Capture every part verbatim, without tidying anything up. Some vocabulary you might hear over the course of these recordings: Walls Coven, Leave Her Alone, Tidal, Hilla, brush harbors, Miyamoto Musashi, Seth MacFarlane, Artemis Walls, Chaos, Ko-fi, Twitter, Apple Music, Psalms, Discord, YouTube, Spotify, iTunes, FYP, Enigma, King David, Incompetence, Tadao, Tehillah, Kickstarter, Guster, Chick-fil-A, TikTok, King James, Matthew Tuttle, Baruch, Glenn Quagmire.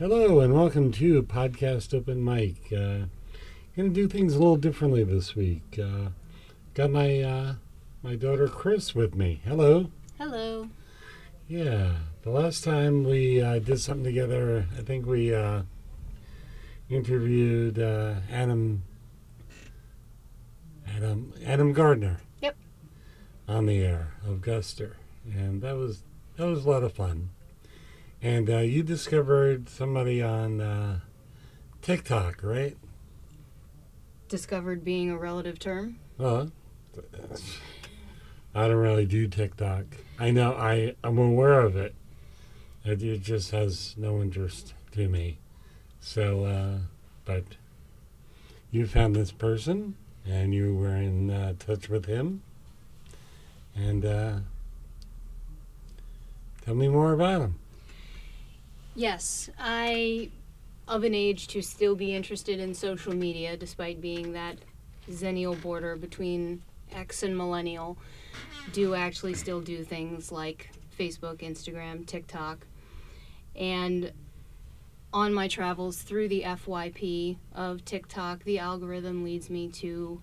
Hello and welcome to Podcast Open Mic. Uh, gonna do things a little differently this week. Uh, got my uh, my daughter Chris with me. Hello. Hello. Yeah, the last time we uh, did something together, I think we uh, interviewed uh, Adam Adam Adam Gardner. Yep. On the air of Guster, and that was that was a lot of fun. And uh, you discovered somebody on uh, TikTok, right? Discovered being a relative term? Uh, I don't really do TikTok. I know, I, I'm aware of it. It, it just has no interest to me. So, uh, but you found this person, and you were in uh, touch with him. And uh, tell me more about him. Yes, I, of an age to still be interested in social media, despite being that zennial border between X and millennial, do actually still do things like Facebook, Instagram, TikTok. And on my travels through the F Y P of TikTok, the algorithm leads me to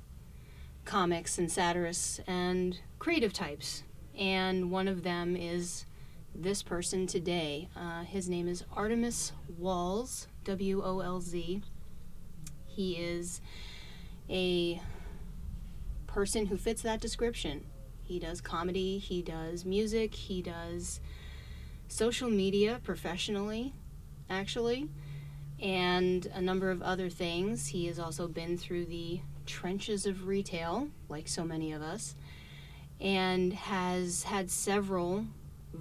comics and satirists and creative types. And one of them is this person today. Uh, his name is Artemis Walls, W O L Z. He is a person who fits that description. He does comedy, he does music, he does social media professionally, actually, and a number of other things. He has also been through the trenches of retail, like so many of us, and has had several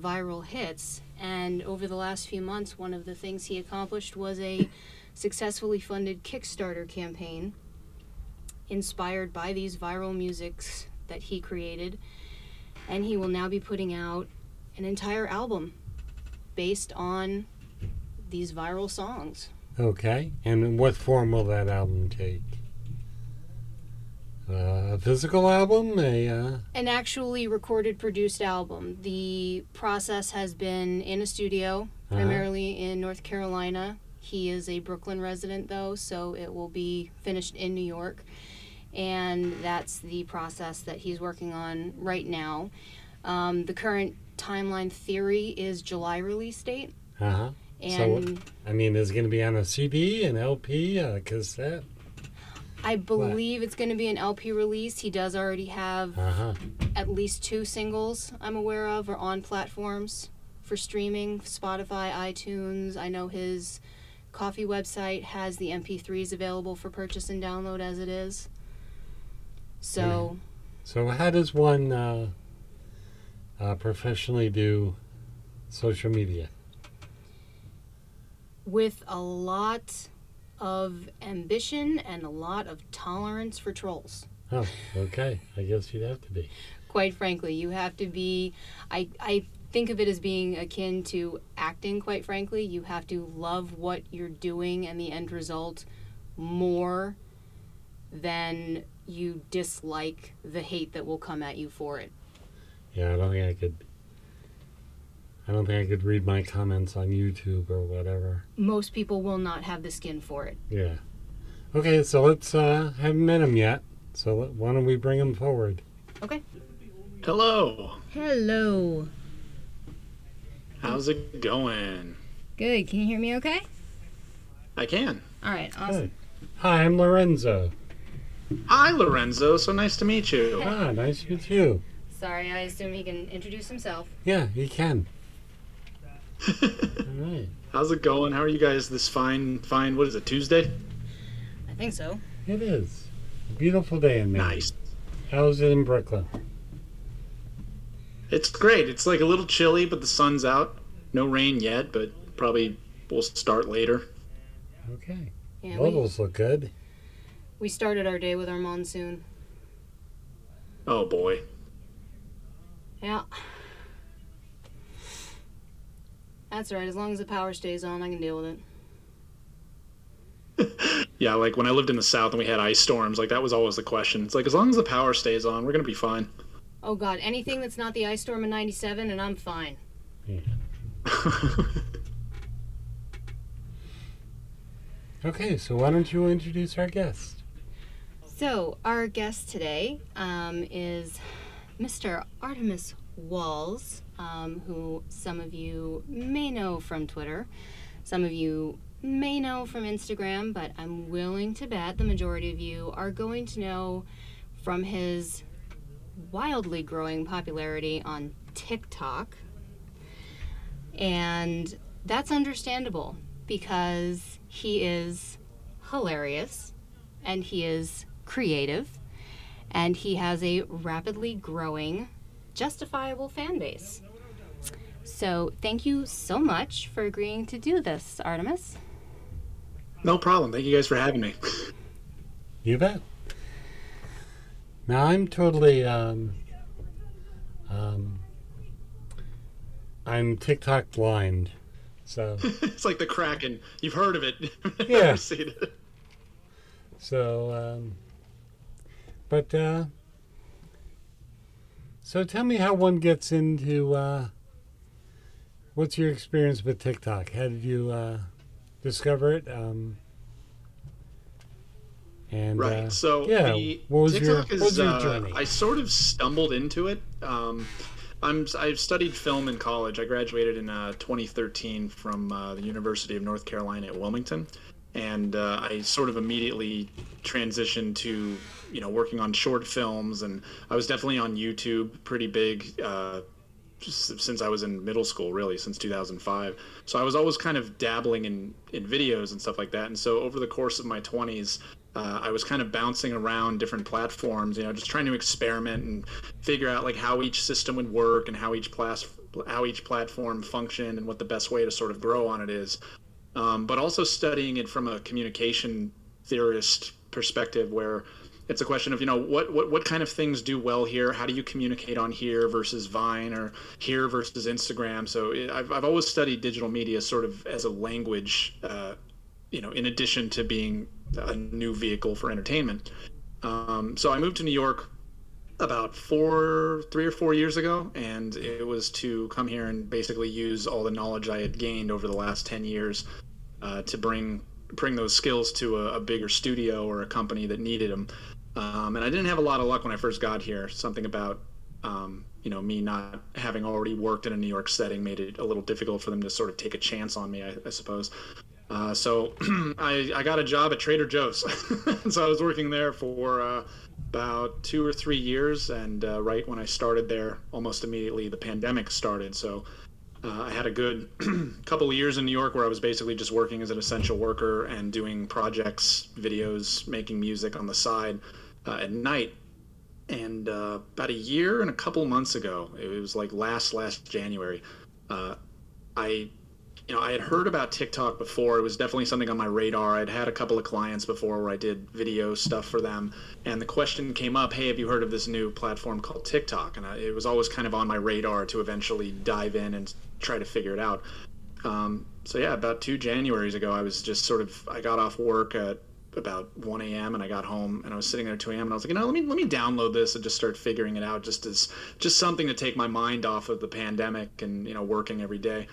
viral hits, and over the last few months one of the things he accomplished was a successfully funded Kickstarter campaign inspired by these viral musics that he created, and he will now be putting out an entire album based on these viral songs. Okay, and in what form will that album take? Uh, a physical album? A, uh... An actually recorded, produced album. The process has been in a studio, uh-huh. primarily in North Carolina. He is a Brooklyn resident, though, so it will be finished in New York. And that's the process that he's working on right now. Um, the current timeline theory is July release date. Uh-huh. And so, I mean, is it going to be on a C D, an L P, a cassette? I believe what? It's going to be an L P release. He does already have uh-huh. at least two singles I'm aware of are on platforms for streaming, Spotify, iTunes. I know his Ko-fi website has the M P threes available for purchase and download as it is. So, yeah. So how does one uh, uh, professionally do social media? With a lot of ambition and a lot of tolerance for trolls. Oh, okay. I guess you'd have to be. Quite frankly, you have to be. I, I think of it as being akin to acting, quite frankly. You have to love what you're doing and the end result more than you dislike the hate that will come at you for it. Yeah, I don't think I could. I don't think I could read my comments on YouTube or whatever. Most people will not have the skin for it. Yeah. Okay, so let's, uh, I haven't met him yet, so let, why don't we bring him forward? Okay. Hello. Hello. How's it going? Good. Can you hear me okay? I can. All right, awesome. Good. Hi, I'm Lorenzo. Hi, Lorenzo. So nice to meet you. Ah, nice to meet you. Sorry, I assume he can introduce himself. Yeah, he can. All right. How's it going? How are you guys this fine, fine, what is it, Tuesday? I think so. It is. A beautiful day in Maine. Nice. How's it in Brooklyn? It's great. It's like a little chilly, but the sun's out. No rain yet, but probably we'll start later. Okay. Yeah, levels we, look good. We started our day with our monsoon. Oh, boy. Yeah. That's alright, as long as the power stays on, I can deal with it. Yeah, like when I lived in the South and we had ice storms, like that was always the question. It's like, as long as the power stays on, we're going to be fine. Oh god, anything that's not the ice storm in ninety-seven and I'm fine. Yeah. Okay, so why don't you introduce our guest? So our guest today um, is Mister Artemis Walls, um, who some of you may know from Twitter, some of you may know from Instagram, but I'm willing to bet the majority of you are going to know from his wildly growing popularity on TikTok. And that's understandable because he is hilarious and he is creative and he has a rapidly growing, justifiable fan base. So thank you so much for agreeing to do this, Artemis. No problem. Thank you guys for having me. You bet. Now I'm totally, um, um, I'm TikTok blind. So it's like the Kraken. You've heard of it. Yeah. Never seen it. So, um, but, uh, so tell me how one gets into, uh, what's your experience with TikTok? How did you, uh, discover it? Um, and, right. Uh, so yeah, the what was TikTok your, is, what was your uh, journey? I sort of stumbled into it. Um, I'm, I've studied film in college. I graduated in uh, twenty thirteen from uh, the University of North Carolina at Wilmington. And uh, I sort of immediately transitioned to, you know, working on short films. And I was definitely on YouTube pretty big uh, since I was in middle school, really, since two thousand five. So I was always kind of dabbling in, in videos and stuff like that. And so over the course of my twenties, Uh, I was kind of bouncing around different platforms, you know, just trying to experiment and figure out like how each system would work and how each plas- how each platform functioned and what the best way to sort of grow on it is. Um, but also studying it from a communication theorist perspective, where it's a question of, you know, what, what, what kind of things do well here? How do you communicate on here versus Vine, or here versus Instagram? So it, I've, I've always studied digital media sort of as a language, uh, you know, in addition to being a new vehicle for entertainment. Um, so I moved to New York about four, three or four years ago, and it was to come here and basically use all the knowledge I had gained over the last ten years uh, to bring bring those skills to a, a bigger studio or a company that needed them. Um, and I didn't have a lot of luck when I first got here. Something about um, you know, me not having already worked in a New York setting made it a little difficult for them to sort of take a chance on me, I, I suppose. Uh, so I, I got a job at Trader Joe's. So I was working there for uh, about two or three years. And uh, right when I started there, almost immediately the pandemic started. So uh, I had a good couple of years in New York where I was basically just working as an essential worker and doing projects, videos, making music on the side uh, at night. And uh, about a year and a couple months ago, it was like last, last January, uh, I... You know, I had heard about TikTok before. It was definitely something on my radar. I'd had a couple of clients before where I did video stuff for them. And the question came up, hey, have you heard of this new platform called TikTok? And I, it was always kind of on my radar to eventually dive in and try to figure it out. Um, so, yeah, about two Januaries ago, I was just sort of, I got off work at about one a.m. and I got home and I was sitting there at two a.m. and I was like, you know, let me let me download this and just start figuring it out just as just something to take my mind off of the pandemic and, you know, working every day.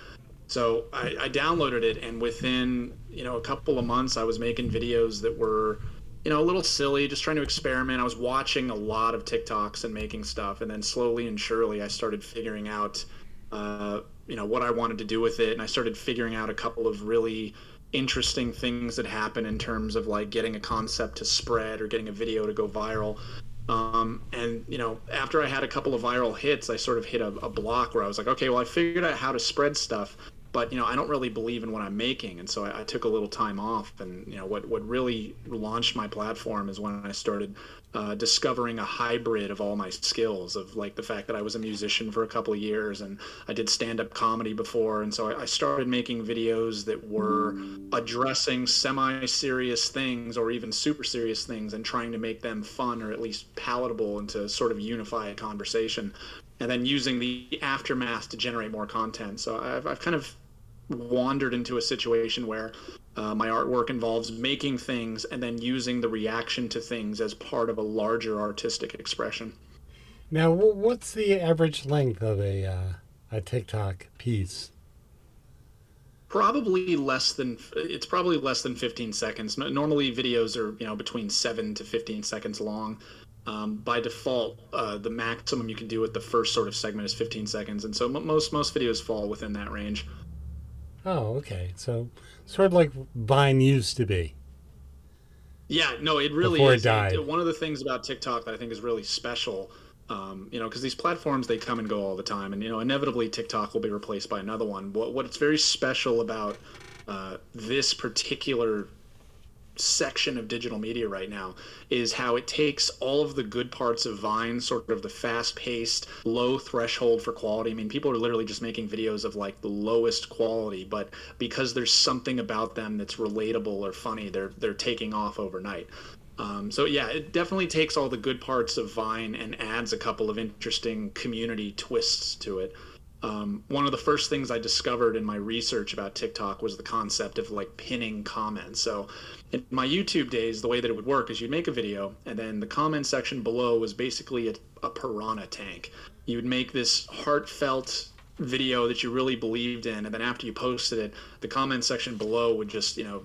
So I, I downloaded it, and within, you know, a couple of months, I was making videos that were, you know, a little silly, just trying to experiment. I was watching a lot of TikToks and making stuff, and then slowly and surely, I started figuring out, uh, you know, what I wanted to do with it, and I started figuring out a couple of really interesting things that happen in terms of, like, getting a concept to spread or getting a video to go viral. Um, and, you know, after I had a couple of viral hits, I sort of hit a, a block where I was like, okay, well, I figured out how to spread stuff, but, you know, I don't really believe in what I'm making. And so I, I took a little time off. And, you know, what, what really launched my platform is when I started uh, discovering a hybrid of all my skills, of like the fact that I was a musician for a couple of years and I did stand-up comedy before. And so I, I started making videos that were addressing semi-serious things or even super serious things and trying to make them fun or at least palatable and to sort of unify a conversation, and then using the aftermath to generate more content. So I've I've kind of wandered into a situation where uh, my artwork involves making things and then using the reaction to things as part of a larger artistic expression. Now, what's the average length of a uh, a TikTok piece? Probably less than it's probably less than fifteen seconds. Normally, videos are you know between seven to fifteen seconds long. Um, by default, uh, the maximum you can do with the first sort of segment is fifteen seconds, and so m- most most videos fall within that range. Oh, okay. So sort of like Vine used to be. Yeah, no, it really Before is. It died. It, one of the things about TikTok that I think is really special, um, you know, because these platforms, they come and go all the time. And, you know, inevitably TikTok will be replaced by another one. What, what's very special about uh, this particular section of digital media right now is how it takes all of the good parts of Vine, sort of the fast-paced, low threshold for quality. I mean, people are literally just making videos of like the lowest quality, but because there's something about them that's relatable or funny, they're they're taking off overnight. Um, so yeah, it definitely takes all the good parts of Vine and adds a couple of interesting community twists to it. Um, one of the first things I discovered in my research about TikTok was the concept of like pinning comments. So in my YouTube days, the way that it would work is you'd make a video and then the comment section below was basically a, a piranha tank. You would make this heartfelt video that you really believed in, and then after you posted it, the comment section below would just, you know,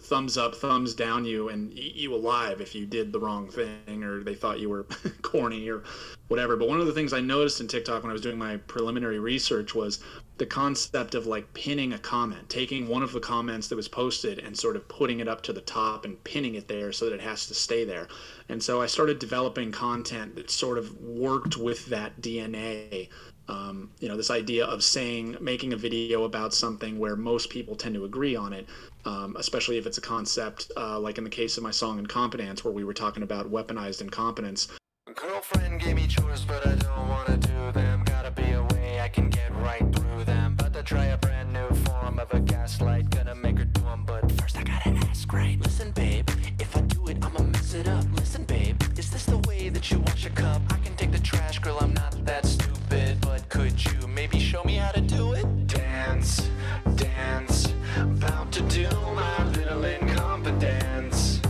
thumbs up, thumbs down you, and eat you alive if you did the wrong thing or they thought you were corny or whatever. But one of the things I noticed in TikTok when I was doing my preliminary research was the concept of like pinning a comment, taking one of the comments that was posted and sort of putting it up to the top and pinning it there so that it has to stay there. And so I started developing content that sort of worked with that D N A. Um, you know, this idea of saying, making a video about something where most people tend to agree on it, um, especially if it's a concept, uh, like in the case of my song Incompetence, where we were talking about weaponized incompetence. Girlfriend gave me chores, but I don't want to do them. Gotta be a way I can get right through them. But to try a brand new form of a gaslight, gonna make her do them, but first I gotta ask, right? Listen, babe, if I do it, I'ma mess it up. Listen, babe, is this the way that you wash your cup? I can take the trash, girl, I'm not that stupid. Could you maybe show me how to do it? Dance, dance, bound to do my little incompetence.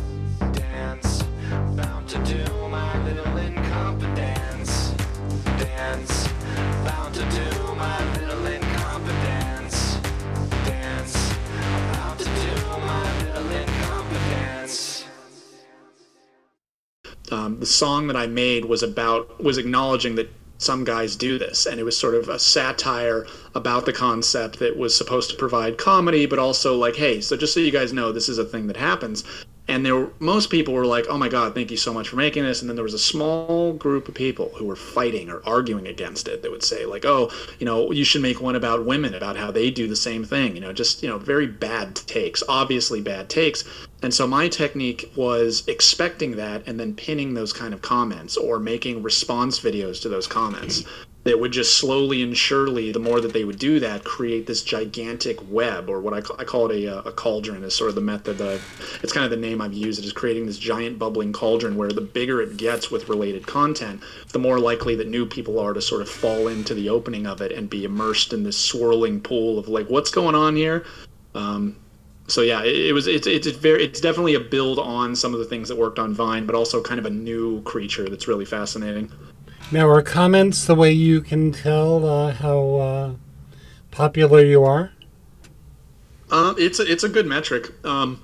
Dance, bound to do my little incompetence. Dance, bound to do my little incompetence. Dance, bound to do my little incompetence. Um, the song that I made was about, was acknowledging that some guys do this, and it was sort of a satire about the concept that was supposed to provide comedy, but also like, hey, so just so you guys know, this is a thing that happens. And there were, most people were like, oh my God, thank you so much for making this. And then there was a small group of people who were fighting or arguing against it that would say like, oh, you know, you should make one about women, about how they do the same thing, you know, just, you know, very bad takes, obviously bad takes. And so my technique was expecting that and then pinning those kind of comments or making response videos to those comments that would just slowly and surely, the more that they would do that, create this gigantic web, or what I call, I call it a, a cauldron is sort of the method that I've, it's kind of the name I've used. It is creating this giant bubbling cauldron where the bigger it gets with related content, the more likely that new people are to sort of fall into the opening of it and be immersed in this swirling pool of like, what's going on here? Um, So yeah, it, it was. It's it's very. It's definitely a build on some of the things that worked on Vine, but also kind of a new creature that's really fascinating. Now, are comments the way you can tell uh, how uh, popular you are? Um, it's a, it's a good metric. Um,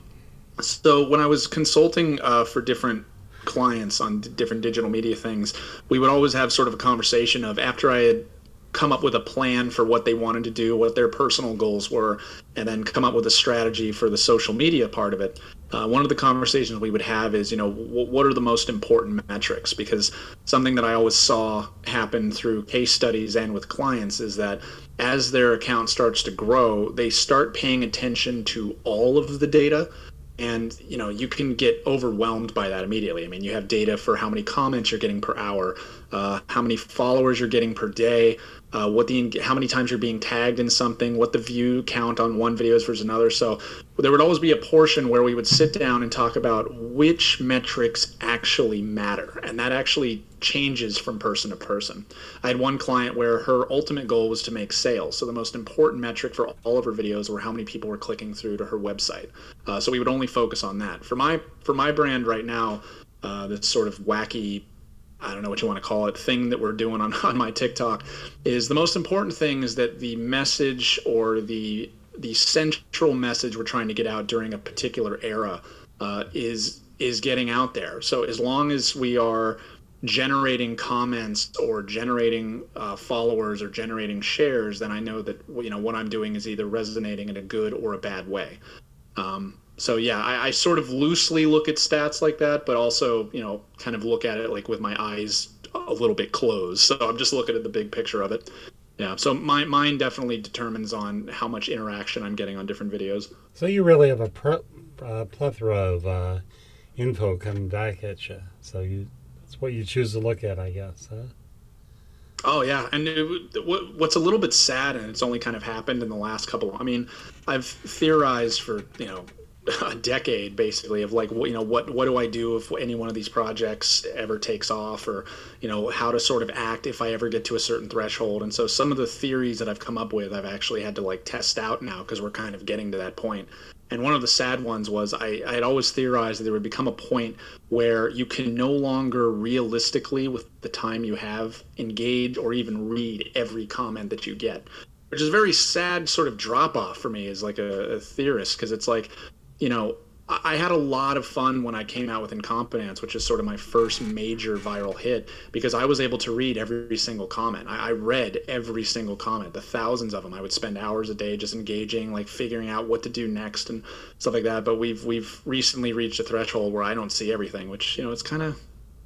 so when I was consulting uh, for different clients on d- different digital media things, we would always have sort of a conversation of after I had come up with a plan for what they wanted to do, what their personal goals were, and then come up with a strategy for the social media part of it. Uh, one of the conversations we would have is, you know, w- what are the most important metrics? Because something that I always saw happen through case studies and with clients is that as their account starts to grow, they start paying attention to all of the data. And, you know, you can get overwhelmed by that immediately. I mean, you have data for how many comments you're getting per hour, uh, how many followers you're getting per day, uh, what the how many times you're being tagged in something, what the view count on one video is versus another. So there would always be a portion where we would sit down and talk about which metrics actually matter. And that actually changes from person to person. I had one client where her ultimate goal was to make sales. So the most important metric for all of her videos were how many people were clicking through to her website. Uh, so we would only focus on that. For my for my brand right now, uh, this sort of wacky, I don't know what you want to call it, thing that we're doing on, on my TikTok is the most important thing is that the message or the the central message we're trying to get out during a particular era uh, is is getting out there. So as long as we are generating comments or generating uh, followers or generating shares, then I know that, you know, what I'm doing is either resonating in a good or a bad way. Um, so yeah, I, I sort of loosely look at stats like that, but also, you know, kind of look at it like with my eyes a little bit closed. So I'm just looking at the big picture of it. Yeah, so my mine definitely determines on how much interaction I'm getting on different videos. So you really have a pr- uh, plethora of uh, info coming back at you. So you, that's what you choose to look at, I guess. Huh? Oh yeah, and it, what, what's a little bit sad, and it's only kind of happened in the last couple. I mean, I've theorized for you know a decade basically of like you know what what do I do if any one of these projects ever takes off, or you know how to sort of act if I ever get to a certain threshold. And so some of the theories that I've come up with I've actually had to like test out now, because we're kind of getting to that point. And one of the sad ones was I, I had always theorized that there would become a point where you can no longer realistically, with the time you have, engage or even read every comment that you get, which is a very sad sort of drop off for me as like a, a theorist, because it's like, you know, I had a lot of fun when I came out with Incompetence, which is sort of my first major viral hit, because I was able to read every single comment. I read every single comment, the thousands of them. I would spend hours a day just engaging, like figuring out what to do next and stuff like that. But we've we've recently reached a threshold where I don't see everything, which, you know, it's kind of,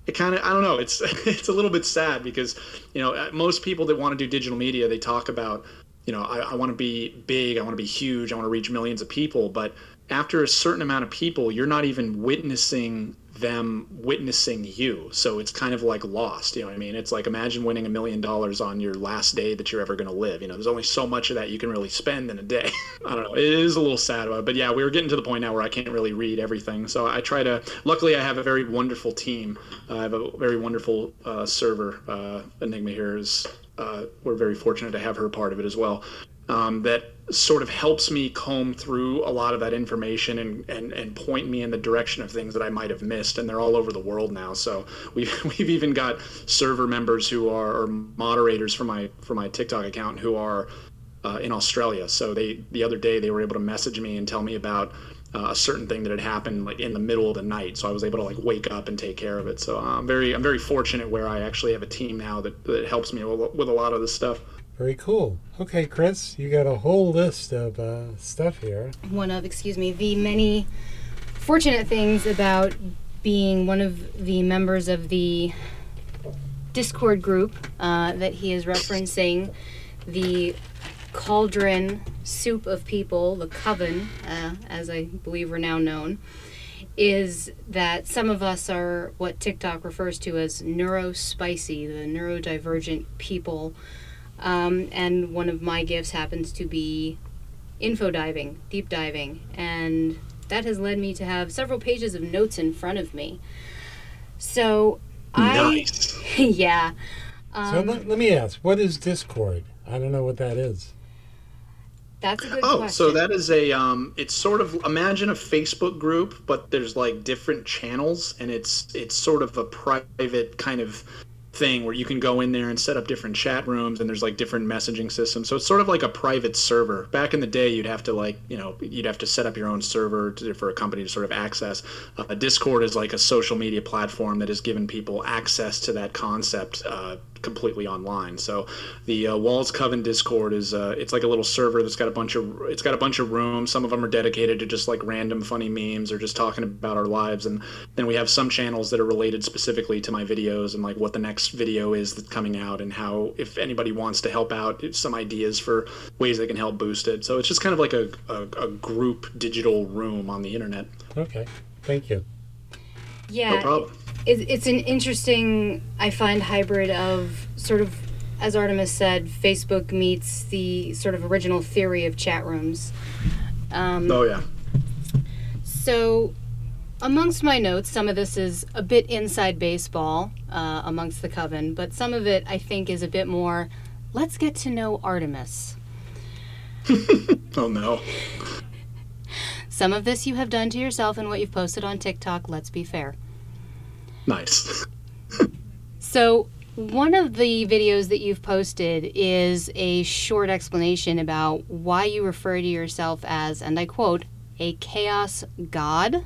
it kind of, I don't know, it's it's a little bit sad, because, you know, most people that want to do digital media, they talk about, you know, I, I want to be big, I want to be huge, I want to reach millions of people, but after a certain amount of people, you're not even witnessing them witnessing you. So it's kind of like lost, you know what I mean? It's like, imagine winning a million dollars on your last day that you're ever going to live. You know, there's only so much of that you can really spend in a day. I don't know. It is a little sad, but yeah, we're getting to the point now where I can't really read everything. So I try to, luckily I have a very wonderful team. I have a very wonderful uh, server. Uh, Enigma here is, uh, we're very fortunate to have her part of it as well. Um, that sort of helps me comb through a lot of that information and, and, and point me in the direction of things that I might have missed. And they're all over the world now. So we've, we've even got server members who are or moderators for my for my TikTok account who are uh, in Australia. So they the other day they were able to message me and tell me about uh, a certain thing that had happened like in the middle of the night. So I was able to like wake up and take care of it. So I'm very I'm very fortunate where I actually have a team now that, that helps me with a lot of this stuff. Very cool. Okay, Chris, you got a whole list of uh, stuff here. One of, excuse me, the many fortunate things about being one of the members of the Discord group uh, that he is referencing, the cauldron soup of people, the coven, uh, as I believe we're now known, is that some of us are what TikTok refers to as neurospicy, the neurodivergent people. Um, and one of my gifts happens to be info diving, deep diving, and that has led me to have several pages of notes in front of me. So nice. I, yeah. Um, so let, let me ask, what is Discord? I don't know what that is. That's a good oh, question. Oh, so that is a, um, it's sort of, imagine a Facebook group, but there's like different channels, and it's it's sort of a private kind of thing where you can go in there and set up different chat rooms, and there's like different messaging systems. So it's sort of like a private server. Back in the day, you'd have to like, you know, you'd have to set up your own server to, for a company to sort of access. Uh, Discord is like a social media platform that has given people access to that concept uh, completely online. So the uh, Walls Coven Discord is uh, it's like a little server that's got a bunch of it's got a bunch of rooms. Some of them are dedicated to just like random funny memes or just talking about our lives, and then we have some channels that are related specifically to my videos and like what the next video is that's coming out and how if anybody wants to help out, some ideas for ways they can help boost it. So it's just kind of like a, a, a group digital room on the internet. Okay, thank you. Yeah. No problem. It's an interesting, I find, hybrid of sort of, as Artemis said, Facebook meets the sort of original theory of chat rooms. Um, oh, yeah. So amongst my notes, some of this is a bit inside baseball uh, amongst the coven, but some of it I think is a bit more, let's get to know Artemis. Oh, no. Some of this you have done to yourself and what you've posted on TikTok, let's be fair. Nice. So One of the videos that you've posted is a short explanation about why you refer to yourself as, and I quote, a chaos god.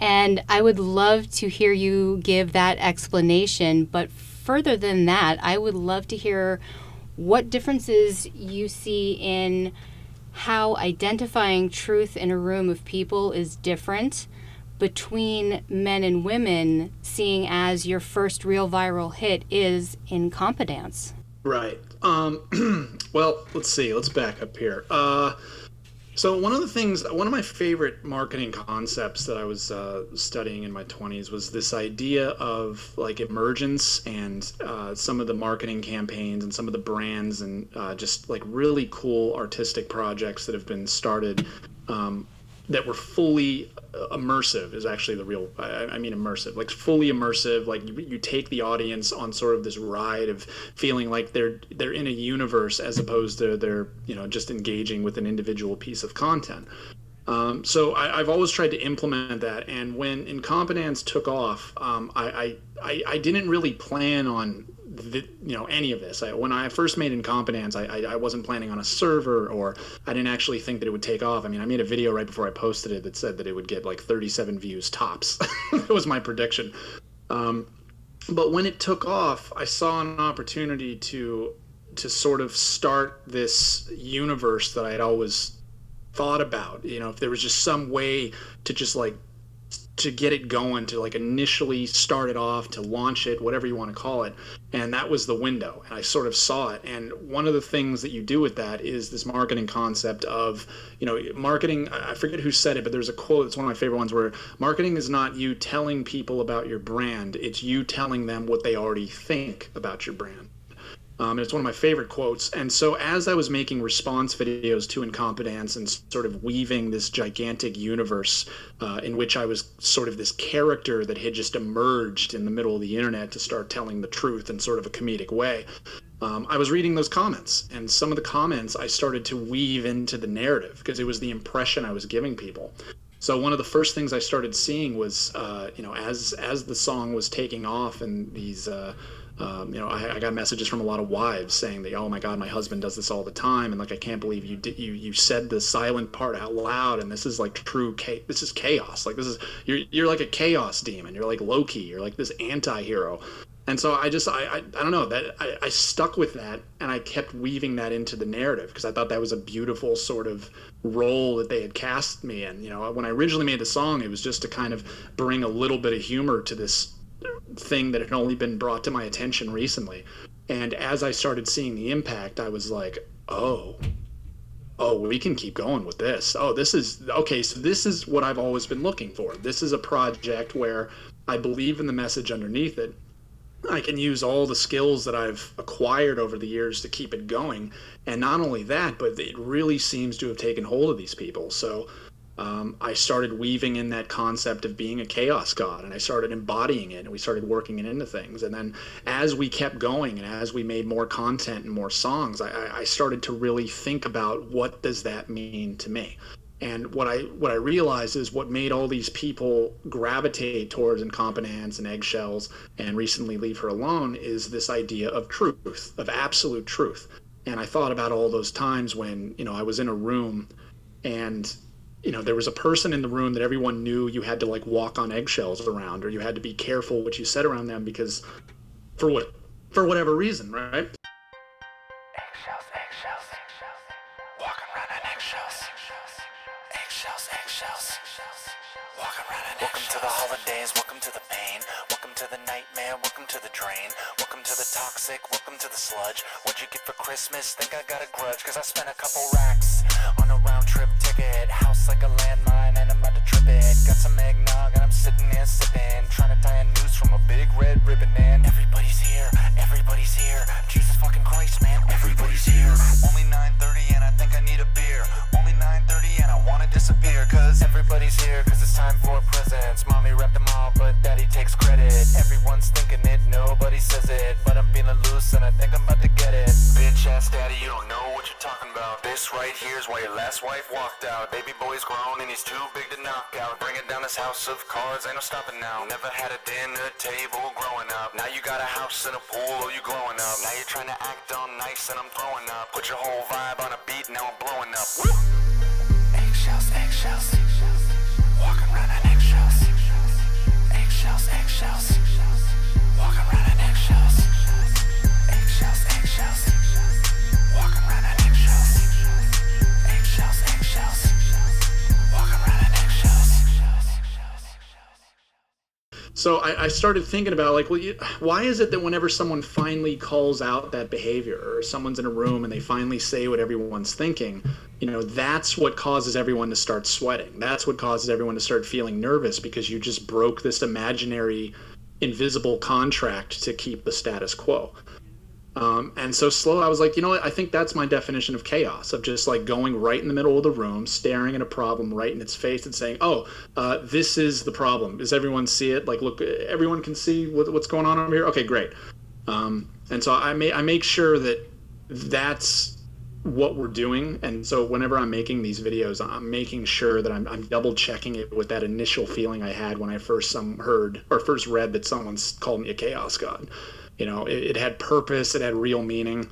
And I would love to hear you give that explanation, but further than that, I would love to hear what differences you see in how identifying truth in a room of people is different between men and women, seeing as your first real viral hit is Incompetence. Right. Um, well, let's see. Let's back up here. Uh, so one of the things, one of my favorite marketing concepts that I was uh, studying in my twenties was this idea of like emergence, and uh, some of the marketing campaigns and some of the brands and uh, just like really cool artistic projects that have been started um, that were fully immersive is actually the real, I, I mean immersive, like fully immersive, like you, you take the audience on sort of this ride of feeling like they're they're in a universe as opposed to they're, you know, just engaging with an individual piece of content. Um, so I, I've always tried to implement that, and when Incompetence took off, um, I, I, I didn't really plan on The, you know, any of this. I, when I first made Incompetence, I, I I wasn't planning on a server, or I didn't actually think that it would take off. I mean, I made a video right before I posted it that said that it would get like thirty-seven views tops. That was my prediction. Um, but when it took off, I saw an opportunity to to sort of start this universe that I had always thought about. You know, if there was just some way to just like to get it going, to like initially start it off, to launch it, whatever you want to call it. And that was the window. And I sort of saw it. And one of the things that you do with that is this marketing concept of, you know, marketing, I forget who said it, but there's a quote, it's one of my favorite ones, where marketing is not you telling people about your brand, it's you telling them what they already think about your brand. Um, and it's one of my favorite quotes. And so as I was making response videos to Incompetence and sort of weaving this gigantic universe uh, in which I was sort of this character that had just emerged in the middle of the internet to start telling the truth in sort of a comedic way, um, I was reading those comments. And some of the comments I started to weave into the narrative because it was the impression I was giving people. So one of the first things I started seeing was, uh, you know, as as the song was taking off and these... Uh, Um, you know, I, I got messages from a lot of wives saying that, oh my God, my husband does this all the time, and like I can't believe you did, you you said the silent part out loud, and this is like true chaos. This is chaos. Like this is you're you're like a chaos demon. You're like Loki. You're like this anti-hero. And so I just I I, I don't know that I, I stuck with that, and I kept weaving that into the narrative because I thought that was a beautiful sort of role that they had cast me in. You know, when I originally made the song, it was just to kind of bring a little bit of humor to this thing that had only been brought to my attention recently. And as I started seeing the impact, I was like, oh oh we can keep going with this. Oh, this is okay, so this is what I've always been looking for. This is a project where I believe in the message underneath it. I can use all the skills that I've acquired over the years to keep it going. And not only that, but it really seems to have taken hold of these people. So Um, I started weaving in that concept of being a chaos god, and I started embodying it, and we started working it into things. And then as we kept going and as we made more content and more songs, I, I started to really think about, what does that mean to me? And what I what I realized is what made all these people gravitate towards Incompetence and Eggshells and recently Leave Her Alone is this idea of truth, of absolute truth. And I thought about all those times when, you know, I was in a room and... you know, there was a person in the room that everyone knew you had to like walk on eggshells around, or you had to be careful what you said around them because for what for whatever reason, right? Eggshells, eggshells, eggshells, walk around on eggshells. Eggshells, eggshells, walk around on eggshells. Welcome to the holidays, welcome to the pain, welcome to the nightmare, welcome to the drain, welcome to the toxic, welcome to the sludge. What'd you get for Christmas? Think I got a grudge, cause I spent a couple racks on a round trip ticket. House like a landmine and I'm about to trip it. Got some eggnog and I'm sitting there sipping, trying to tie a noose from a big red ribbon. And everybody's here, everybody's here, Jesus fucking Christ, man, everybody's here. Only nine thirty and I think I need a beer. Only nine thirty and I wanna disappear, cause everybody's here, cause it's time for presents. Mommy wrapped them all, but daddy takes credit. Everyone's thinking it, nobody says it, but I'm feeling loose and I think I'm about to get it. Bitch ass ass daddy, you don't know what you're talking about. This right here is why your last wife walked out. Baby boy's grown and he's too big to knock out. Bringing down this house of cards, ain't no stopping now. Never had a dinner table growing up. Now you got a house and a pool, oh you glowing up. Now you're trying to act all nice and I'm throwing up. Put your whole vibe on a beat, now I'm blowing up. Woo! Eggshells, eggshells, eggshells. Walking around on eggshells. Eggshells, eggshells. Walking around on eggshells. Eggshells, eggshells. Walking around on eggshells. Eggshells, eggshells. Walking around on eggshells. So I, I started thinking about, like, well, you, why is it that whenever someone finally calls out that behavior, or someone's in a room and they finally say what everyone's thinking, you know, that's what causes everyone to start sweating. That's what causes everyone to start feeling nervous, because you just broke this imaginary, invisible contract to keep the status quo. Um, and so slow, I was like, you know what? I think that's my definition of chaos, of just like going right in the middle of the room, staring at a problem right in its face and saying, oh, uh, this is the problem. Does everyone see it? Like, look, everyone can see what, what's going on over here. Okay, great. Um, and so I, may, I make sure that that's what we're doing. And so whenever I'm making these videos, I'm making sure that I'm, I'm double checking it with that initial feeling I had when I first some heard or first read that someone's called me a chaos god. You know, it, it had purpose, it had real meaning.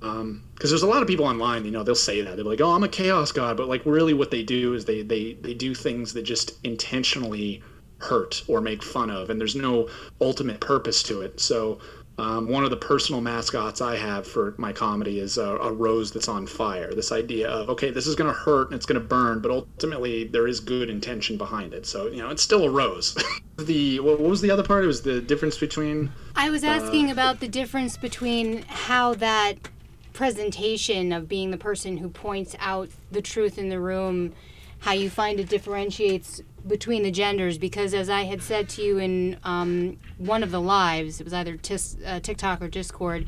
Um, because there's a lot of people online, you know, they'll say that. They'll be like, oh, I'm a chaos god. But, like, really what they do is they, they, they do things that just intentionally hurt or make fun of. And there's no ultimate purpose to it. So um, one of the personal mascots I have for my comedy is a, a rose that's on fire. This idea of, okay, this is going to hurt and it's going to burn. But ultimately there is good intention behind it. So, you know, it's still a rose. The what was the other part? It was the difference between... I was asking uh, about the difference between how that presentation of being the person who points out the truth in the room, how you find it differentiates between the genders, because as I had said to you in um, one of the lives, it was either tis, uh, TikTok or Discord,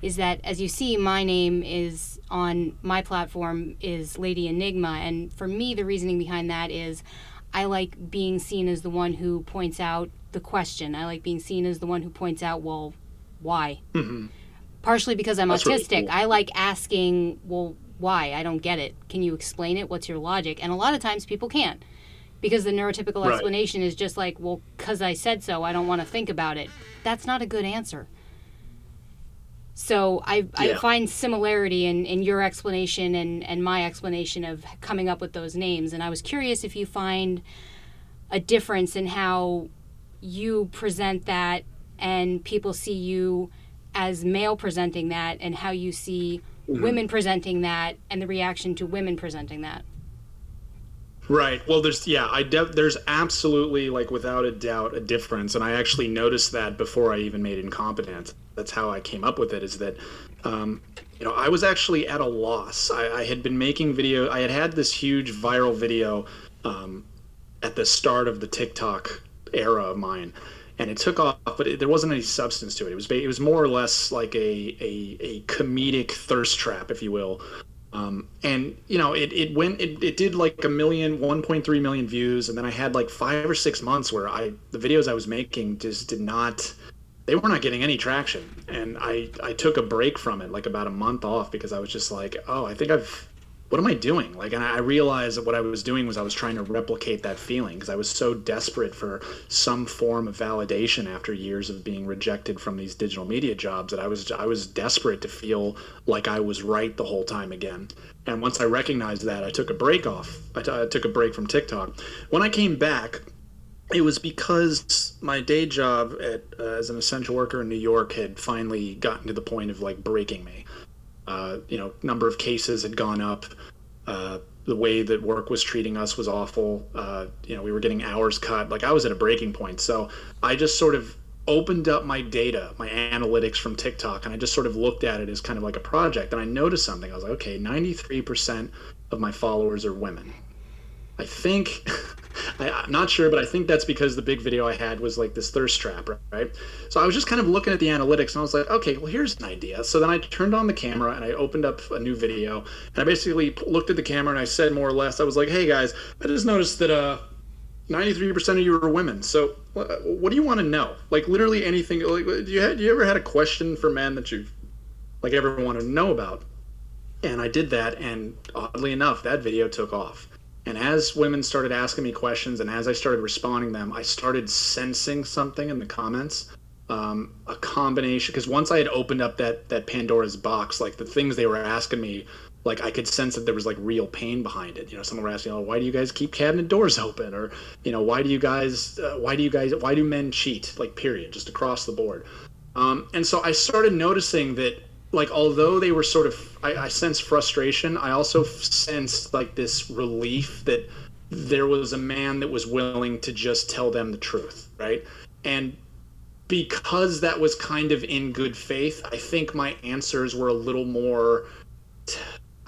is that, as you see, my name is on my platform is Lady Enigma, and for me the reasoning behind that is I like being seen as the one who points out the question. I like being seen as the one who points out, well, why? Mm-hmm. Partially because I'm That's autistic. Really cool. I like asking, well, why? I don't get it. Can you explain it? What's your logic? And a lot of times people can't, because the neurotypical right. explanation is just like, well, because I said so, I don't want to think about it. That's not a good answer. So I, yeah. I find similarity in, in your explanation and, and my explanation of coming up with those names. And I was curious if you find a difference in how you present that and people see you as male presenting that, and how you see mm-hmm. women presenting that and the reaction to women presenting that. Right. Well, there's, yeah, I de- there's absolutely, like, without a doubt, a difference. And I actually noticed that before I even made Incompetence. That's how I came up with it, is that, um, you know, I was actually at a loss. I, I had been making video. I had had this huge viral video um, at the start of the TikTok era of mine. And it took off, but it, there wasn't any substance to it. It was it was more or less like a, a, a comedic thirst trap, if you will. Um, and, you know, it, it went, it, it did like a million, one point three million views. And then I had like five or six months where I, the videos I was making just did not, they were not getting any traction. And I, I took a break from it, like about a month off, because I was just like, oh, I think I've, what am I doing? Like, and I realized that what I was doing was I was trying to replicate that feeling, because I was so desperate for some form of validation after years of being rejected from these digital media jobs, that I was I was desperate to feel like I was right the whole time again. And once I recognized that, I took a break off. I, t- I took a break from TikTok. When I came back, it was because my day job at, uh, as an essential worker in New York had finally gotten to the point of like breaking me. Uh, you know, number of cases had gone up. Uh, the way that work was treating us was awful. Uh, you know, we were getting hours cut. Like, I was at a breaking point. So I just sort of opened up my data, my analytics from TikTok, and I just sort of looked at it as kind of like a project. And I noticed something. I was like, okay, ninety-three percent of my followers are women. I think, I, I'm not sure, but I think that's because the big video I had was like this thirst trap, right? So I was just kind of looking at the analytics and I was like, okay, well, here's an idea. So then I turned on the camera and I opened up a new video and I basically looked at the camera and I said more or less, I was like, hey guys, I just noticed that uh, ninety-three percent of you are women. So what do you want to know? Like literally anything, like do you, have, do you ever had a question for men that you've like ever want to know about? And I did that, and oddly enough, that video took off. And as women started asking me questions and as I started responding to them, I started sensing something in the comments, um, a combination. Because once I had opened up that, that Pandora's box, like the things they were asking me, like I could sense that there was like real pain behind it. You know, someone were asking, oh, why do you guys keep cabinet doors open? Or, you know, why do you guys, uh, why do you guys, why do men cheat? Like, period, just across the board. Um, and so I started noticing that, like, although they were sort of, I, I sensed frustration, I also sensed like this relief that there was a man that was willing to just tell them the truth, right? And because that was kind of in good faith, I think my answers were a little more,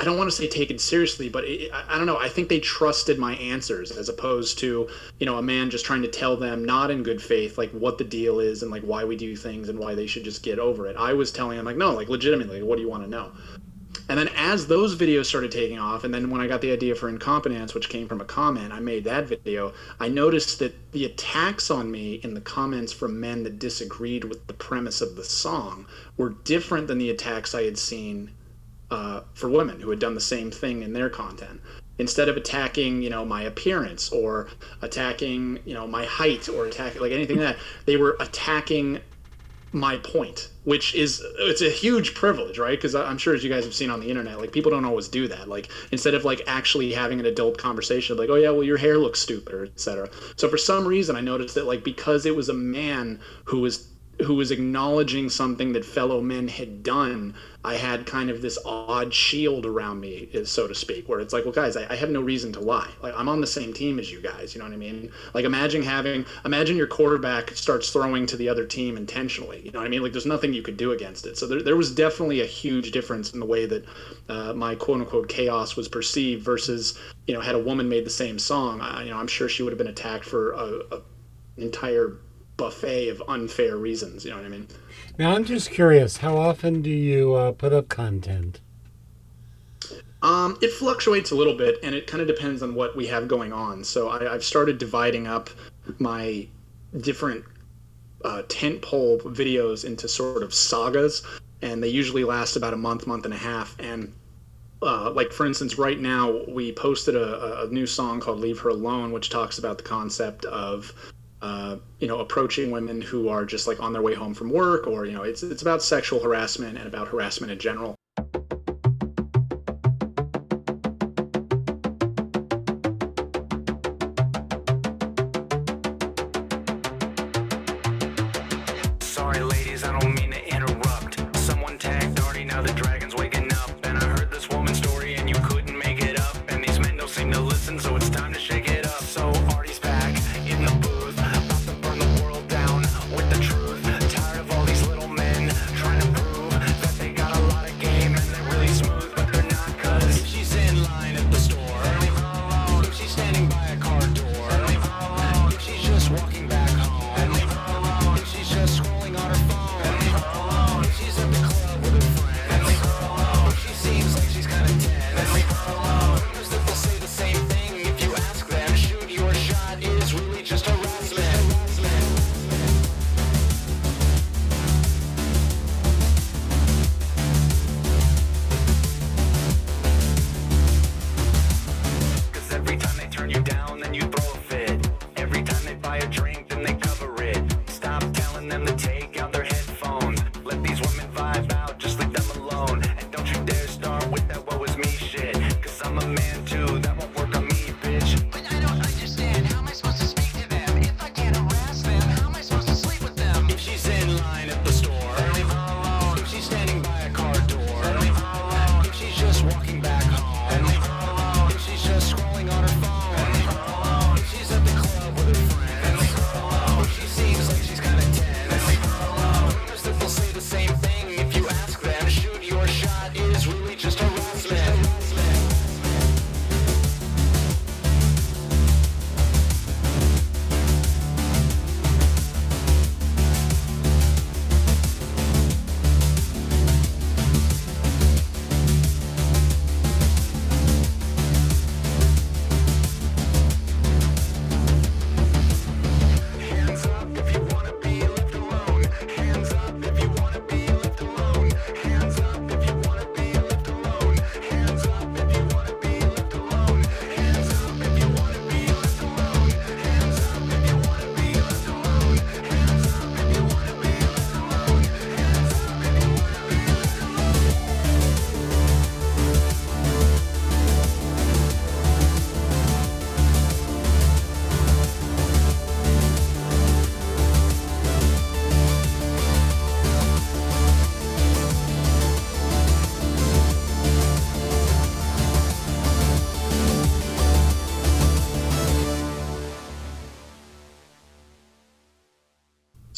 I don't want to say taken seriously, but it, I, I don't know. I think they trusted my answers as opposed to, you know, a man just trying to tell them not in good faith, like what the deal is and like why we do things and why they should just get over it. I was telling them like, no, like legitimately, what do you want to know? And then as those videos started taking off, and then when I got the idea for Incompetence, which came from a comment, I made that video. I noticed that the attacks on me in the comments from men that disagreed with the premise of the song were different than the attacks I had seen Uh, for women who had done the same thing in their content. Instead of attacking, you know, my appearance or attacking, you know, my height or attacking like anything like that, they were attacking my point, which is, it's a huge privilege, right? Because I'm sure as you guys have seen on the internet, like people don't always do that. Like instead of like actually having an adult conversation, like, oh yeah, well your hair looks stupid, or et cetera. So for some reason, I noticed that like because it was a man who was who was acknowledging something that fellow men had done, I had kind of this odd shield around me, so to speak, where it's like, well, guys, I, I have no reason to lie. Like, I'm on the same team as you guys, you know what I mean? Like, imagine having, imagine your quarterback starts throwing to the other team intentionally, you know what I mean? Like, there's nothing you could do against it. So there, there was definitely a huge difference in the way that uh, my quote-unquote chaos was perceived versus, you know, had a woman made the same song, I, you know, I'm sure she would have been attacked for a, a entire buffet of unfair reasons, you know what I mean? Now, I'm just curious, how often do you uh, put up content? Um, it fluctuates a little bit, and it kind of depends on what we have going on. So I, I've started dividing up my different uh, tentpole videos into sort of sagas, and they usually last about a month, month and a half. And Uh, like, for instance, right now, we posted a, a new song called Leave Her Alone, which talks about the concept of Uh, you know, approaching women who are just like on their way home from work, or, you know, it's it's about sexual harassment and about harassment in general. Sorry, ladies, I don't mean to interrupt. Someone tagged Darty, now the dragon's waking up. And I heard this woman's story and you couldn't make it up. And these men don't seem to listen, so it's time to shake it up. So Artie's back in the booth. With the truth, tired of all these little men trying to prove that they got a lot of game.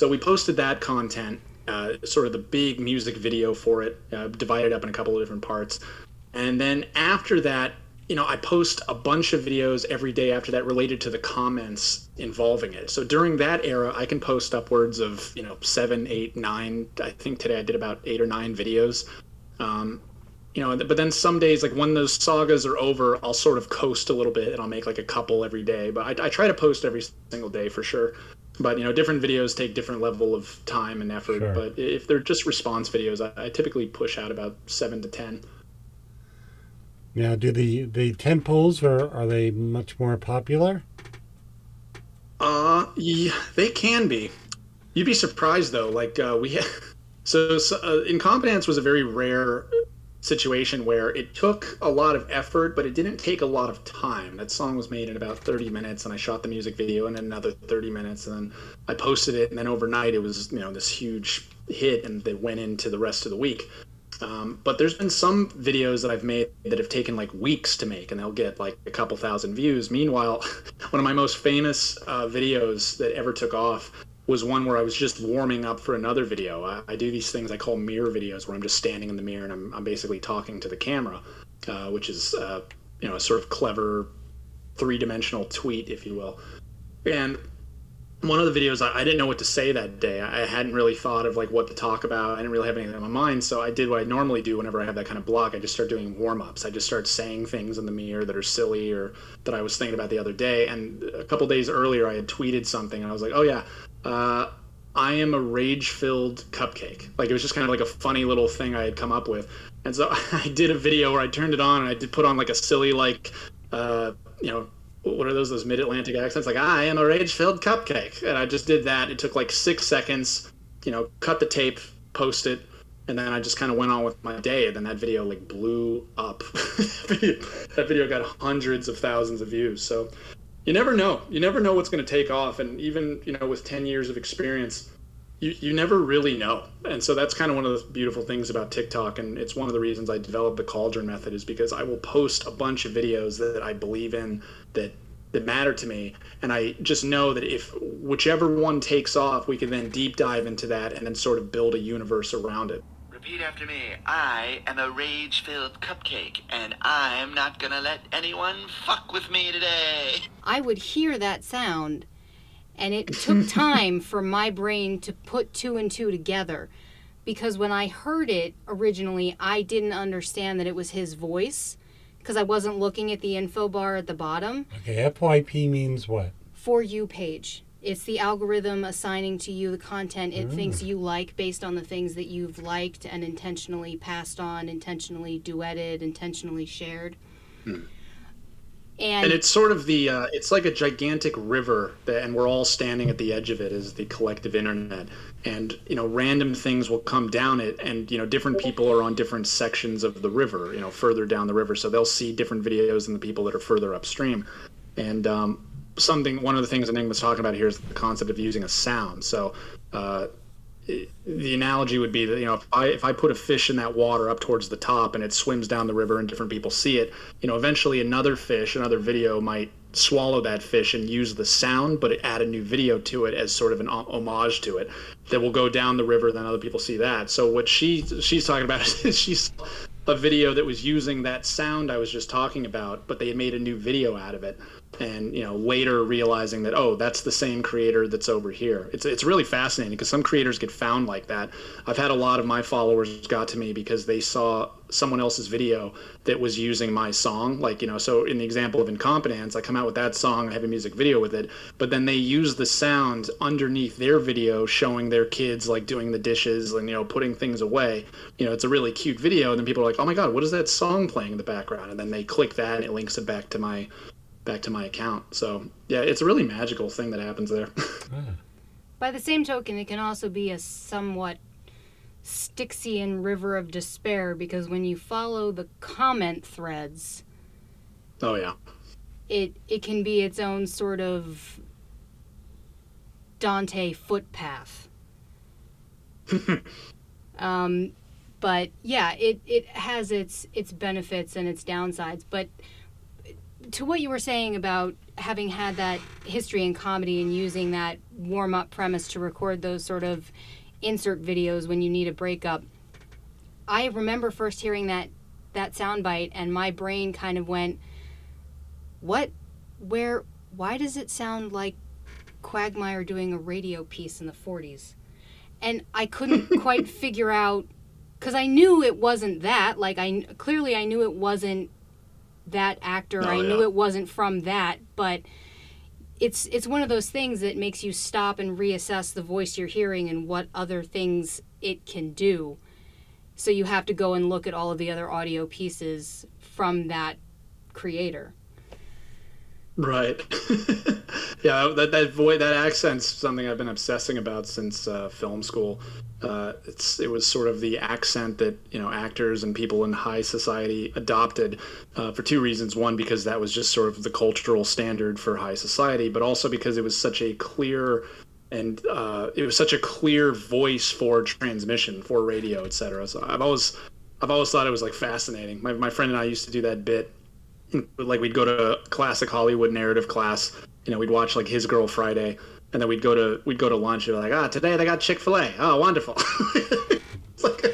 So we posted that content, uh, sort of the big music video for it, uh, divided up in a couple of different parts. And then after that, you know, I post a bunch of videos every day after that related to the comments involving it. So during that era, I can post upwards of, you know, seven, eight, nine. I think today I did about eight or nine videos. Um, you know, but then some days, like when those sagas are over, I'll sort of coast a little bit and I'll make like a couple every day. But I, I try to post every single day for sure. But, you know, different videos take different level of time and effort. Sure. But if they're just response videos, I, I typically push out about seven to ten. Now, do the, the tent poles, are, are they much more popular? Uh, yeah, they can be. You'd be surprised, though. Like, uh, we had, so, so uh, Incompetence was a very rare situation where it took a lot of effort, but it didn't take a lot of time. That song was made in about thirty minutes, and I shot the music video in another thirty minutes, and then I posted it, and then overnight it was, you know, this huge hit, and they went into the rest of the week. Um, but there's been some videos that I've made that have taken like weeks to make, and they'll get like a couple thousand views. Meanwhile, one of my most famous uh, videos that ever took off was one where I was just warming up for another video. I, I do these things I call mirror videos, where I'm just standing in the mirror and I'm, I'm basically talking to the camera, uh, which is uh, you know, a sort of clever three-dimensional tweet, if you will. And one of the videos, I didn't know what to say that day. I hadn't really thought of like what to talk about. I didn't really have anything on my mind. So I did what I normally do whenever I have that kind of block. I just start doing warm-ups. I just start saying things in the mirror that are silly or that I was thinking about the other day. And a couple days earlier, I had tweeted something, and I was like, oh, yeah, uh, I am a rage-filled cupcake. Like, it was just kind of like a funny little thing I had come up with. And so I did a video where I turned it on, and I did put on like a silly, like, uh, you know, what are those, those mid-Atlantic accents? Like, I am a rage-filled cupcake. And I just did that. It took like six seconds, you know, cut the tape, post it. And then I just kind of went on with my day. And then that video like blew up. that, video, that video got hundreds of thousands of views. So you never know. You never know what's going to take off. And even, you know, with ten years of experience, you, you never really know. And so that's kind of one of the beautiful things about TikTok. And it's one of the reasons I developed the cauldron method, is because I will post a bunch of videos that I believe in, that that matter to me. And I just know that if whichever one takes off, we can then deep dive into that and then sort of build a universe around it. Repeat after me. I am a rage-filled cupcake, and I'm not going to let anyone fuck with me today. I would hear that sound, and it took time for my brain to put two and two together, because when I heard it originally, I didn't understand that it was his voice, because I wasn't looking at the info bar at the bottom. Okay, F Y P means what? For you page. It's the algorithm assigning to you the content it mm. thinks you like based on the things that you've liked and intentionally passed on, intentionally duetted, intentionally shared. Mm. And, and it's sort of the, uh, it's like a gigantic river that, and we're all standing at the edge of it, is the collective internet. And, you know, random things will come down it, and, you know, different people are on different sections of the river, you know, further down the river. So they'll see different videos than the people that are further upstream. And um, something, one of the things Enigma's talking about here is the concept of using a sound. So uh, the analogy would be that, you know, if I, if I put a fish in that water up towards the top and it swims down the river and different people see it, you know, eventually another fish, another video might swallow that fish and use the sound, but add a new video to it as sort of an homage to it that will go down the river. Then other people see that. So what she she's talking about is she's a video that was using that sound I was just talking about, but they had made a new video out of it. And, you know, later realizing that, oh, that's the same creator that's over here. It's it's really fascinating, because some creators get found like that. I've had a lot of my followers got to me because they saw someone else's video that was using my song. Like, you know, so in the example of Incompetence, I come out with that song, I have a music video with it, but then they use the sound underneath their video showing their kids, like, doing the dishes and, you know, putting things away. You know, it's a really cute video, and then people are like, oh my God, what is that song playing in the background? And then they click that and it links it back to my... back to my account. So yeah, it's a really magical thing that happens there. By the same token, it can also be a somewhat Styxian river of despair, because when you follow the comment threads, oh yeah, it it can be its own sort of Dante footpath. um, but yeah, it it has its its benefits and its downsides, but. To what you were saying about having had that history in comedy and using that warm-up premise to record those sort of insert videos when you need a breakup, I remember first hearing that that soundbite and my brain kind of went, what, where, why does it sound like Quagmire doing a radio piece in the forties? And I couldn't quite figure out, because I knew it wasn't that. Like, I clearly I knew it wasn't that actor. Oh, I yeah. knew it wasn't from that. But it's it's one of those things that makes you stop and reassess the voice you're hearing and what other things it can do. So you have to go and look at all of the other audio pieces from that creator. Right. yeah, that that voice, that accent's something I've been obsessing about since uh, film school. Uh, it's it was sort of the accent that, you know, actors and people in high society adopted uh, for two reasons. One, because that was just sort of the cultural standard for high society, but also because it was such a clear and uh, it was such a clear voice for transmission, for radio, et cetera. So I've always I've always thought it was like fascinating. My my friend and I used to do that bit. Like, we'd go to classic Hollywood narrative class, you know, we'd watch like His Girl Friday, and then we'd go to we'd go to lunch and be like, ah, today they got Chick-fil-A. Oh, wonderful. like,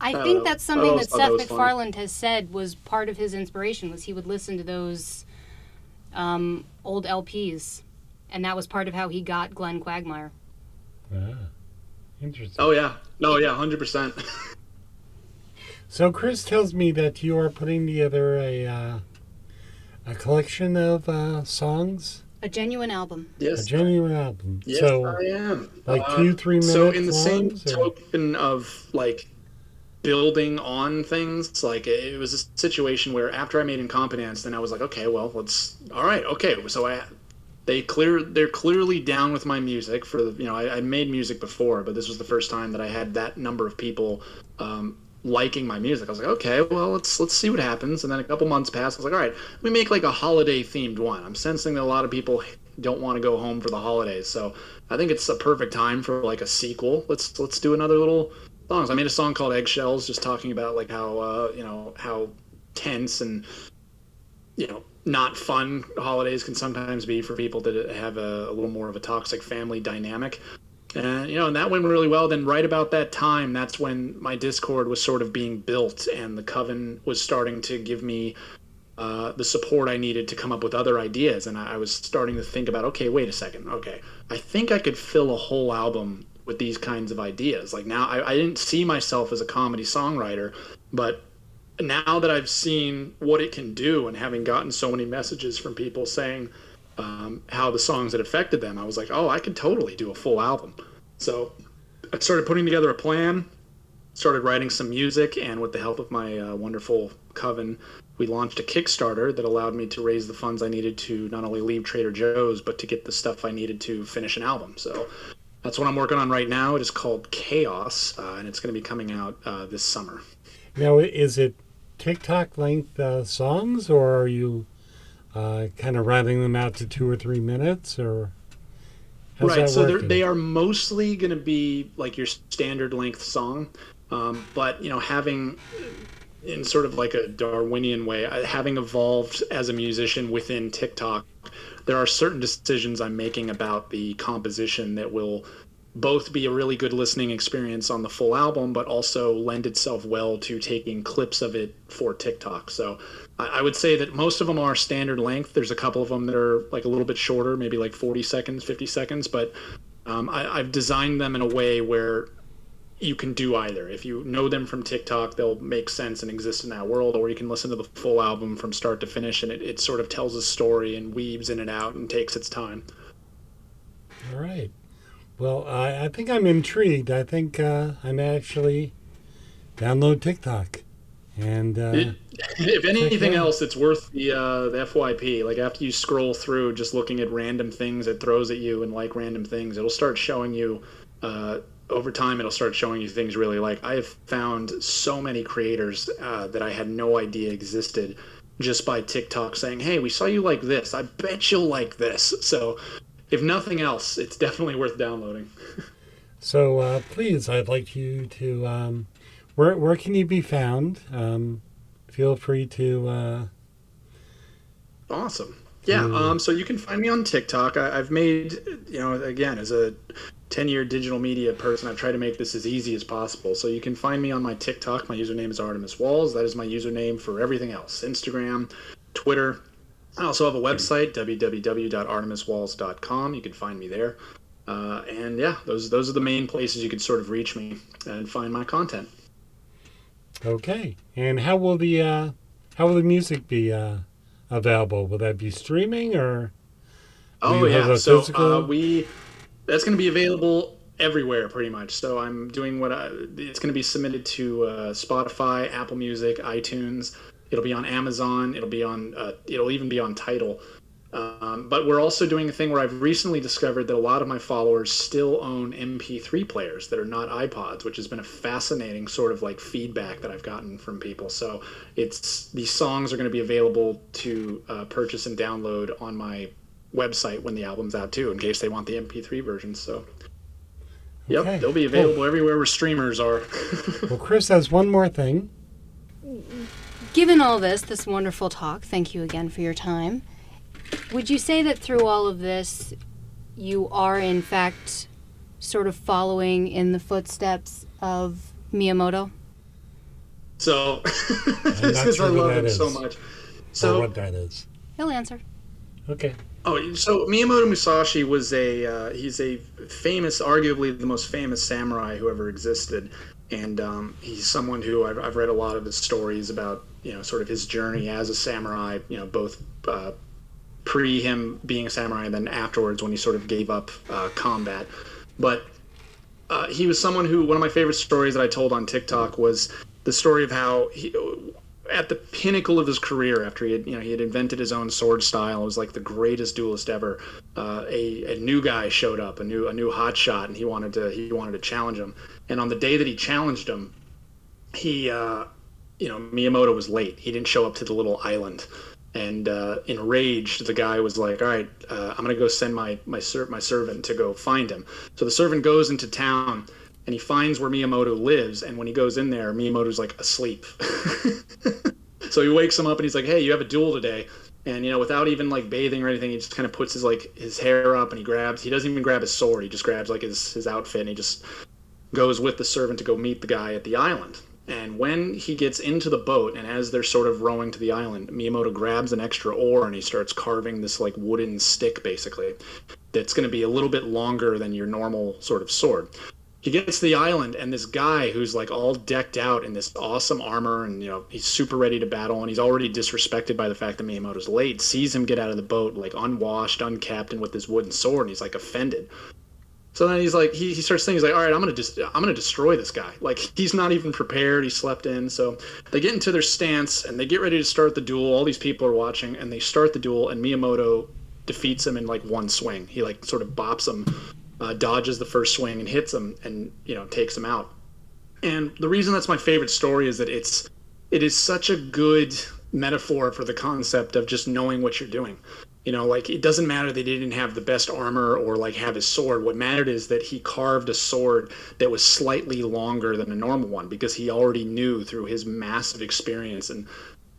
I, I think that's something that Seth MacFarlane has said was part of his inspiration, was he would listen to those um, old L Ps, and that was part of how he got Glenn Quagmire. Ah, interesting. Oh yeah, no yeah, one hundred percent. So Chris tells me that you are putting together a uh, a collection of uh, songs. A genuine album. Yes. A genuine album. Yes, so, I am. Like uh, two, three minutes. So in the same token of like building on things, like it was a situation where after I made Incompetence, then I was like, okay, well, let's. All right, okay. So I, they clear. They're clearly down with my music for the. You know, I, I made music before, but this was the first time that I had that number of people. Um, liking my music. I was like, okay, well, let's let's see what happens. And then a couple months passed. I was like, all right, we make like a holiday themed one. I'm sensing that a lot of people don't want to go home for the holidays, so I think it's a perfect time for like a sequel. Let's let's do another little songs. I made a song called Eggshells, just talking about like how uh, you know, how tense and, you know, not fun holidays can sometimes be for people that have a, a little more of a toxic family dynamic. And, you know, and that went really well. Then right about that time, that's when my Discord was sort of being built, and the Coven was starting to give me uh, the support I needed to come up with other ideas. And I, I was starting to think about, okay, wait a second. Okay, I think I could fill a whole album with these kinds of ideas. Like, now I, I didn't see myself as a comedy songwriter, but now that I've seen what it can do and having gotten so many messages from people saying, Um, how the songs had affected them, I was like, oh, I could totally do a full album. So I started putting together a plan, started writing some music, and with the help of my uh, wonderful Coven, we launched a Kickstarter that allowed me to raise the funds I needed to not only leave Trader Joe's, but to get the stuff I needed to finish an album. So that's what I'm working on right now. It is called Chaos, uh, and it's going to be coming out uh, this summer. Now, is it TikTok-length uh, songs, or are you... Uh, kind of rounding them out to two or three minutes, or how's right? That so they are mostly going to be like your standard length song, um, but you know, having in sort of like a Darwinian way, having evolved as a musician within TikTok, there are certain decisions I'm making about the composition that will both be a really good listening experience on the full album, but also lend itself well to taking clips of it for TikTok. So I would say that most of them are standard length. There's a couple of them that are like a little bit shorter, maybe like forty seconds, fifty seconds. But um, I, I've designed them in a way where you can do either. If you know them from TikTok, they'll make sense and exist in that world, or you can listen to the full album from start to finish, and it, it sort of tells a story and weaves in and out and takes its time. All right. Well, I, I think I'm intrigued. I think uh, I'm actually download TikTok. And uh, it, if anything else, it's worth the, uh, the F Y P. Like, after you scroll through, just looking at random things it throws at you and like random things, it'll start showing you uh, over time. It'll start showing you things really like I have found so many creators uh, that I had no idea existed just by TikTok saying, "Hey, we saw you like this. I bet you'll like this." So if nothing else, it's definitely worth downloading. So uh, please, I'd like you to. Um... Where where can you be found? Um, feel free to. Uh... Awesome. Yeah, mm. um, so you can find me on TikTok. I, I've made, you know, again, as a ten-year digital media person, I've tried to make this as easy as possible. So you can find me on my TikTok. My username is Artemis Walls. That is my username for everything else, Instagram, Twitter. I also have a website, w w w dot artemis walls dot com. You can find me there. Uh, and, yeah, those those are the main places you can sort of reach me and find my content. Okay. And how will the uh, how will the music be uh, available? Will that be streaming or? Oh, yeah. So uh, we that's going to be available everywhere pretty much. So I'm doing what I, it's going to be submitted to uh, Spotify, Apple Music, iTunes. It'll be on Amazon. It'll be on. Uh, it'll even be on Tidal. Um, but we're also doing a thing where I've recently discovered that a lot of my followers still own M P three players that are not iPods, which has been a fascinating sort of like feedback that I've gotten from people. So it's these songs are going to be available to uh, purchase and download on my website when the album's out too, in case they want the M P three version. So, yep, okay. They'll be available well, everywhere where streamers are. Well, Chris has one more thing. Given all this, this wonderful talk, thank you again for your time. Would you say that through all of this, you are in fact sort of following in the footsteps of Miyamoto? So, this is, sure I love him is. so much. So, or what that is. He'll answer. Okay. Oh, so Miyamoto Musashi was a, uh, he's a famous, arguably the most famous samurai who ever existed. And um, he's someone who I've, I've read a lot of his stories about, you know, sort of his journey as a samurai, you know, both, uh, pre him being a samurai and then afterwards when he sort of gave up uh, combat. But uh, he was someone who, one of my favorite stories that I told on TikTok was the story of how he, at the pinnacle of his career, after he had, you know, he had invented his own sword style, it was like the greatest duelist ever. Uh, a, a new guy showed up, a new, a new hotshot, and he wanted to, he wanted to challenge him. And on the day that he challenged him, he, uh, you know, Miyamoto was late. He didn't show up to the little island. And uh, enraged, the guy was like, all right, uh, I'm going to go send my my, ser- my servant to go find him. So the servant goes into town, and he finds where Miyamoto lives. And when he goes in there, Miyamoto's, like, asleep. So he wakes him up, and he's like, hey, you have a duel today. And, you know, without even, like, bathing or anything, he just kind of puts his, like, his hair up, and he grabs – he doesn't even grab his sword. He just grabs, like, his, his outfit, and he just goes with the servant to go meet the guy at the island. And when he gets into the boat, and as they're sort of rowing to the island, Miyamoto grabs an extra oar and he starts carving this like wooden stick, basically, that's going to be a little bit longer than your normal sort of sword. He gets to the island, and this guy who's like all decked out in this awesome armor, and you know he's super ready to battle, and he's already disrespected by the fact that Miyamoto's late, sees him get out of the boat like unwashed, uncapped, and with this wooden sword, and he's like offended. So then he's like, he, he starts thinking, he's like, all right, I'm gonna just, I'm gonna destroy this guy. Like he's not even prepared. He slept in. So they get into their stance and they get ready to start the duel. All these people are watching, and they start the duel. And Miyamoto defeats him in like one swing. He like sort of bops him, uh, dodges the first swing and hits him, and you know takes him out. And the reason that's my favorite story is that it's, it is such a good metaphor for the concept of just knowing what you're doing. You know, like, it doesn't matter that he didn't have the best armor or, like, have his sword. What mattered is that he carved a sword that was slightly longer than a normal one because he already knew through his massive experience and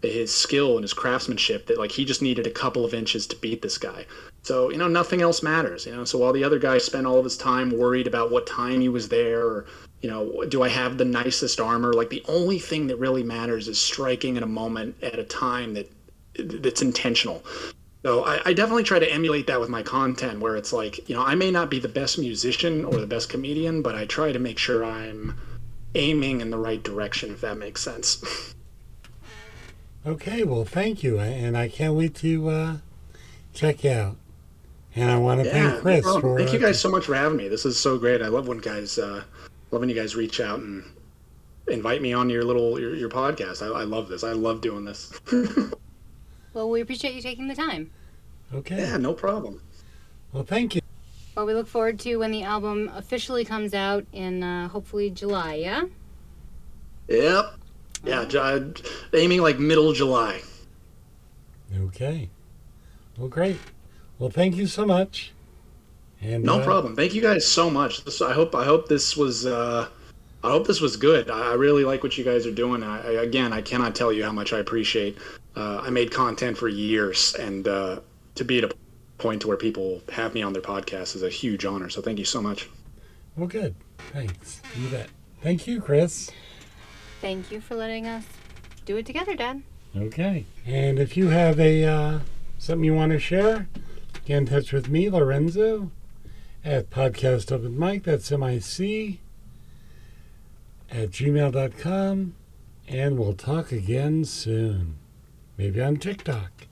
his skill and his craftsmanship that, like, he just needed a couple of inches to beat this guy. So, you know, nothing else matters, you know. So while the other guy spent all of his time worried about what time he was there or, you know, do I have the nicest armor, like, the only thing that really matters is striking at a moment at a time that that's intentional. So I, I definitely try to emulate that with my content where it's like, you know, I may not be the best musician or the best comedian, but I try to make sure I'm aiming in the right direction, if that makes sense. Okay, well, thank you. And I can't wait to uh, check you out. And I want to yeah, thank Chris. No for, thank you guys so much for having me. This is so great. I love when guys, uh, love when you guys reach out and invite me on your little, your, your podcast. I, I love this. I love doing this. Well, we appreciate you taking the time. Okay. Yeah, no problem. Well, thank you. Well, we look forward to when the album officially comes out in uh, hopefully July, yeah? Yep. Yeah, um, aiming like middle July. Okay. Well, great. Well, thank you so much. And no uh, problem. Thank you guys so much. This, I hope I hope this was uh, I hope this was good. I, I really like what you guys are doing. I, I again, I cannot tell you how much I appreciate. Uh, I made content for years, and uh, to be at a point to where people have me on their podcast is a huge honor. So thank you so much. Well, good. Thanks. You bet. Thank you, Chris. Thank you for letting us do it together, Dad. Okay. And if you have a uh, something you want to share, get in touch with me, Lorenzo, at Podcast Open Mic. That's M I C at gmail dot com. And we'll talk again soon. Maybe on TikTok.